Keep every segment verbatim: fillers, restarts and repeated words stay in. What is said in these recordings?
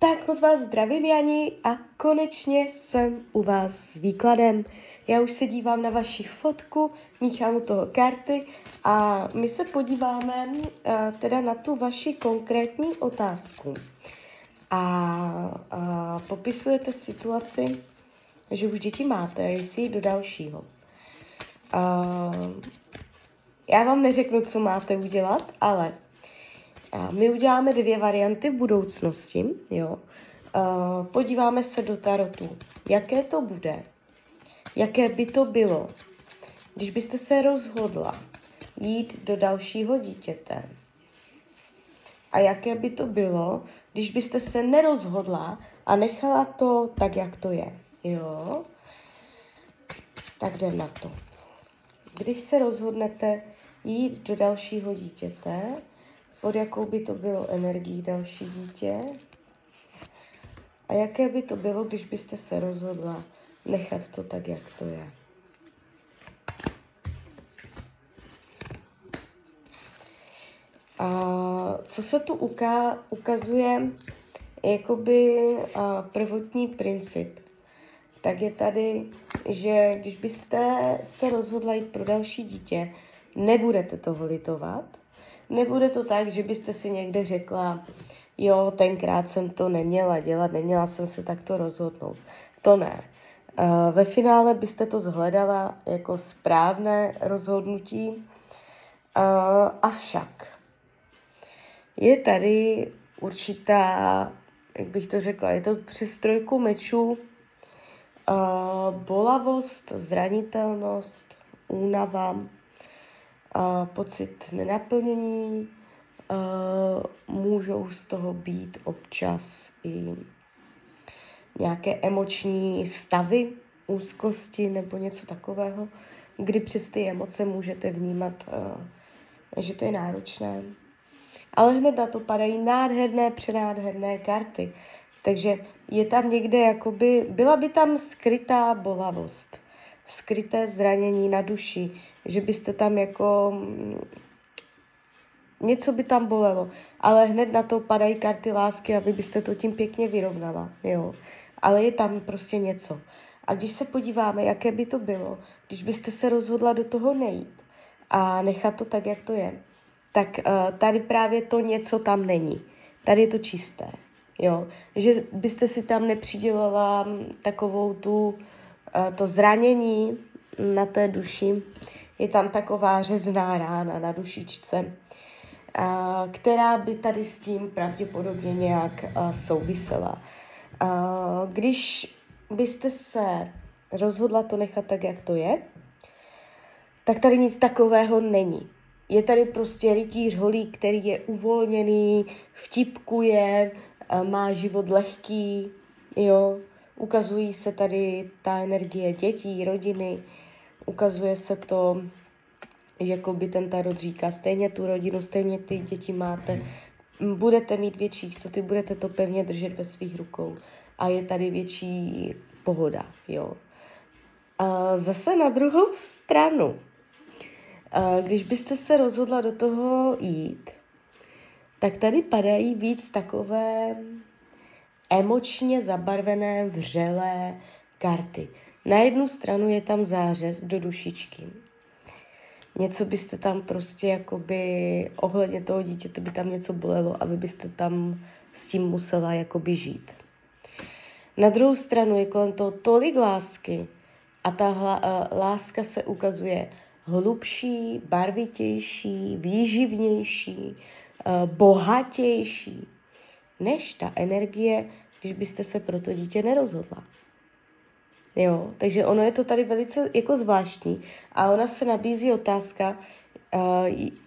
Tak moc vás zdravím, Jani, a konečně jsem u vás s výkladem. Já už se dívám na vaši fotku, míchám u toho karty a my se podíváme uh, teda na tu vaši konkrétní otázku. A, a popisujete situaci, že už děti máte, jestli jít do dalšího. Uh, já vám neřeknu, co máte udělat, ale... My uděláme dvě varianty v budoucnosti, jo. Podíváme se do tarotu, jaké to bude, jaké by to bylo, když byste se rozhodla jít do dalšího dítěte a jaké by to bylo, když byste se nerozhodla a nechala to tak, jak to je, jo. Tak jdem na to. Když se rozhodnete jít do dalšího dítěte, pod jakou by to bylo energií další dítě a jaké by to bylo, když byste se rozhodla nechat to tak, jak to je. A co se tu uká- ukazuje jakoby a prvotní princip, tak je tady, že když byste se rozhodla jít pro další dítě, nebudete toho litovat. Nebude to tak, že byste si někde řekla, jo, tenkrát jsem to neměla dělat, neměla jsem se takto rozhodnout. To ne. Ve finále byste to shledala jako správné rozhodnutí. Avšak je tady určitá, jak bych to řekla, je to přes trojku mečů, bolavost, zranitelnost, únava, Uh, pocit nenaplnění, uh, můžou z toho být občas i nějaké emoční stavy, úzkosti nebo něco takového, kdy přes ty emoce můžete vnímat, uh, že to je náročné. Ale hned na to padají nádherné, přenádherné karty. Takže je tam někde, jakoby, byla by tam skrytá bolavost. Skryté zranění na duši, že byste tam jako... Něco by tam bolelo, ale hned na to padají karty lásky, aby byste to tím pěkně vyrovnala, jo. Ale je tam prostě něco. A když se podíváme, jaké by to bylo, když byste se rozhodla do toho nejít a nechat to tak, jak to je, tak uh, tady právě to něco tam není. Tady je to čisté, jo. Že byste si tam nepřidělala takovou tu... To zranění na té duši, je tam taková řezná rána na dušičce, která by tady s tím pravděpodobně nějak souvisela. Když byste se rozhodla to nechat tak, jak to je, tak tady nic takového není. Je tady prostě rytíř holík, který je uvolněný, vtipkuje, má život lehký, jo. Ukazují se tady ta energie dětí, rodiny, ukazuje se to, že jakoby ten tarot říká, stejně tu rodinu, stejně ty děti máte, budete mít větší jistoty, budete to pevně držet ve svých rukou a je tady větší pohoda, jo. A zase na druhou stranu, když byste se rozhodla do toho jít, tak tady padají víc takové... emočně zabarvené, vřelé karty. Na jednu stranu je tam zářez do dušičky. Něco byste tam prostě jakoby, ohledně toho dítěte by tam něco bolelo a vy byste tam s tím musela jakoby žít. Na druhou stranu je kolem toho tolik lásky a ta hla, láska se ukazuje hlubší, barvitější, výživnější, bohatější, než ta energie, když byste se pro to dítě nerozhodla. Jo, takže ono je to tady velice jako zvláštní a ona se nabízí otázka, uh,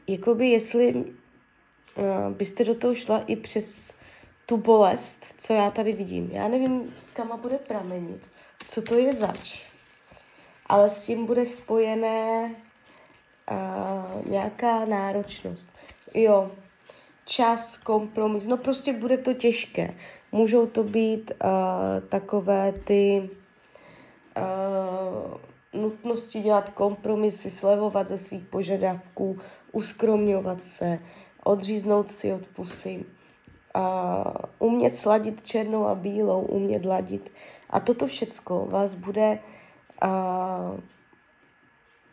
jakoby jestli uh, byste do toho šla i přes tu bolest, co já tady vidím. Já nevím, s kama bude pramenit, co to je zač, ale s tím bude spojené uh, nějaká náročnost. Jo, čas, kompromis, no prostě bude to těžké. Můžou to být uh, takové ty uh, nutnosti dělat kompromisy, slevovat ze svých požadavků, uskromňovat se, odříznout si od pusy. a umět sladit černou a bílou, umět ladit. A toto všecko vás bude a,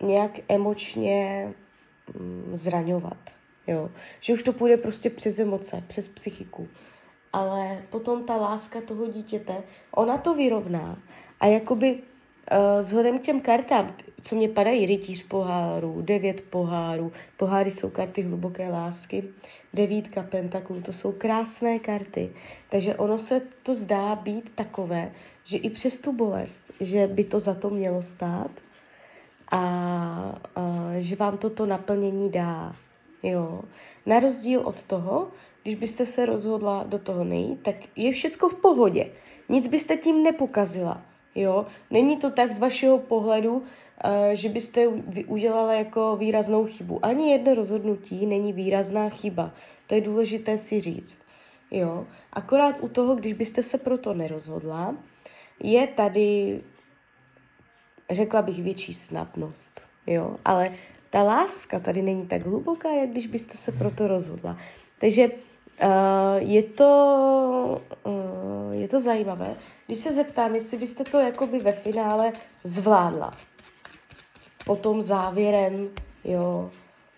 nějak emočně mm, zraňovat. Jo? Že už to půjde prostě přes emoce, přes psychiku. Ale potom ta láska toho dítěte, ona to vyrovná. A jakoby uh, vzhledem k těm kartám, co mě padají, rytíř pohárů, devět pohárů, poháry jsou karty hluboké lásky, devítka pentaklů, to jsou krásné karty. Takže ono se to zdá být takové, že i přes tu bolest, že by to za to mělo stát a, a že vám toto naplnění dá. Jo. Na rozdíl od toho, když byste se rozhodla do toho nejít, tak je všecko v pohodě. Nic byste tím nepokazila. Jo. Není to tak z vašeho pohledu, uh, že byste udělala jako výraznou chybu. Ani jedno rozhodnutí není výrazná chyba. To je důležité si říct. Jo. Akorát u toho, když byste se proto nerozhodla, je tady, řekla bych, větší snadnost. Jo. Ale ta láska tady není tak hluboká, jak když byste se proto rozhodla. Takže uh, je, to, uh, je to zajímavé. Když se zeptám, jestli byste to jakoby ve finále zvládla. Potom závěrem, jo,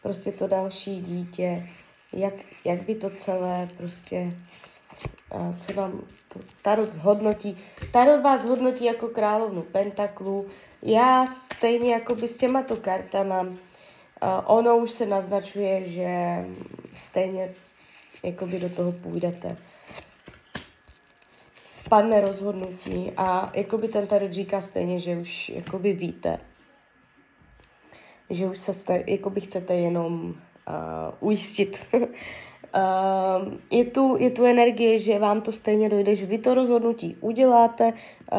prostě to další dítě, jak, jak by to celé prostě, uh, co vám to, Tarot zhodnotí. Tarot vás hodnotí jako královnu pentaklů. Já stejně jakoby s těmato kartama. Ono už se naznačuje, že stejně jakoby do toho půjdete. Padne rozhodnutí a jakoby ten tarot říká stejně, že už jakoby víte. Že už se stej, jakoby chcete jenom uh, ujistit. uh, je, tu, je tu energie, že vám to stejně dojde, že vy to rozhodnutí uděláte, uh,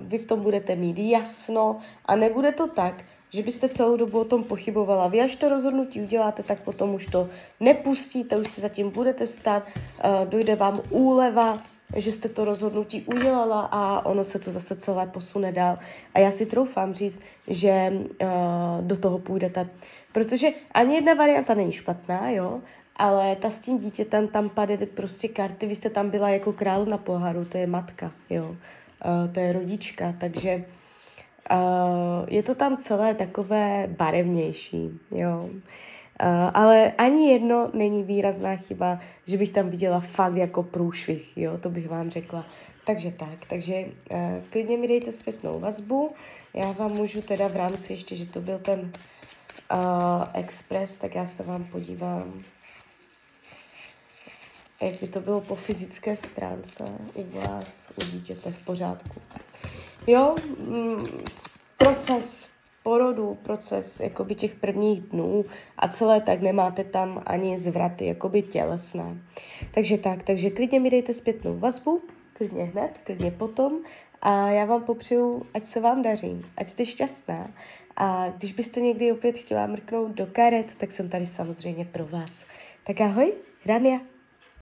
vy v tom budete mít jasno a nebude to tak, že byste celou dobu o tom pochybovala. Vy až to rozhodnutí uděláte, tak potom už to nepustíte, už si zatím budete stát, dojde vám úleva, že jste to rozhodnutí udělala a ono se to zase celé posune dál. A já si troufám říct, že do toho půjdete. Protože ani jedna varianta není špatná, jo? Ale ta s tím dítětem, tam padaly prostě karty, vy jste tam byla jako královna poháru, to je matka, jo? To je rodička, takže Uh, je to tam celé takové barevnější, jo. Uh, ale ani jedno není výrazná chyba, že bych tam viděla fakt jako průšvih, jo, to bych vám řekla. Takže tak, takže uh, klidně mi dejte zpětnou vazbu, já vám můžu teda v rámci ještě, že to byl ten uh, Express, tak já se vám podívám, jak by to bylo po fyzické stránce u vás, u dítěte v pořádku. Jo, proces porodu, proces jakoby těch prvních dnů a celé tak nemáte tam ani zvraty jakoby tělesné. Takže tak, takže klidně mi dejte zpětnou vazbu, klidně hned, klidně potom a já vám popřeju, ať se vám daří, ať jste šťastná a když byste někdy opět chtěla mrknout do karet, tak jsem tady samozřejmě pro vás. Tak ahoj, Rania.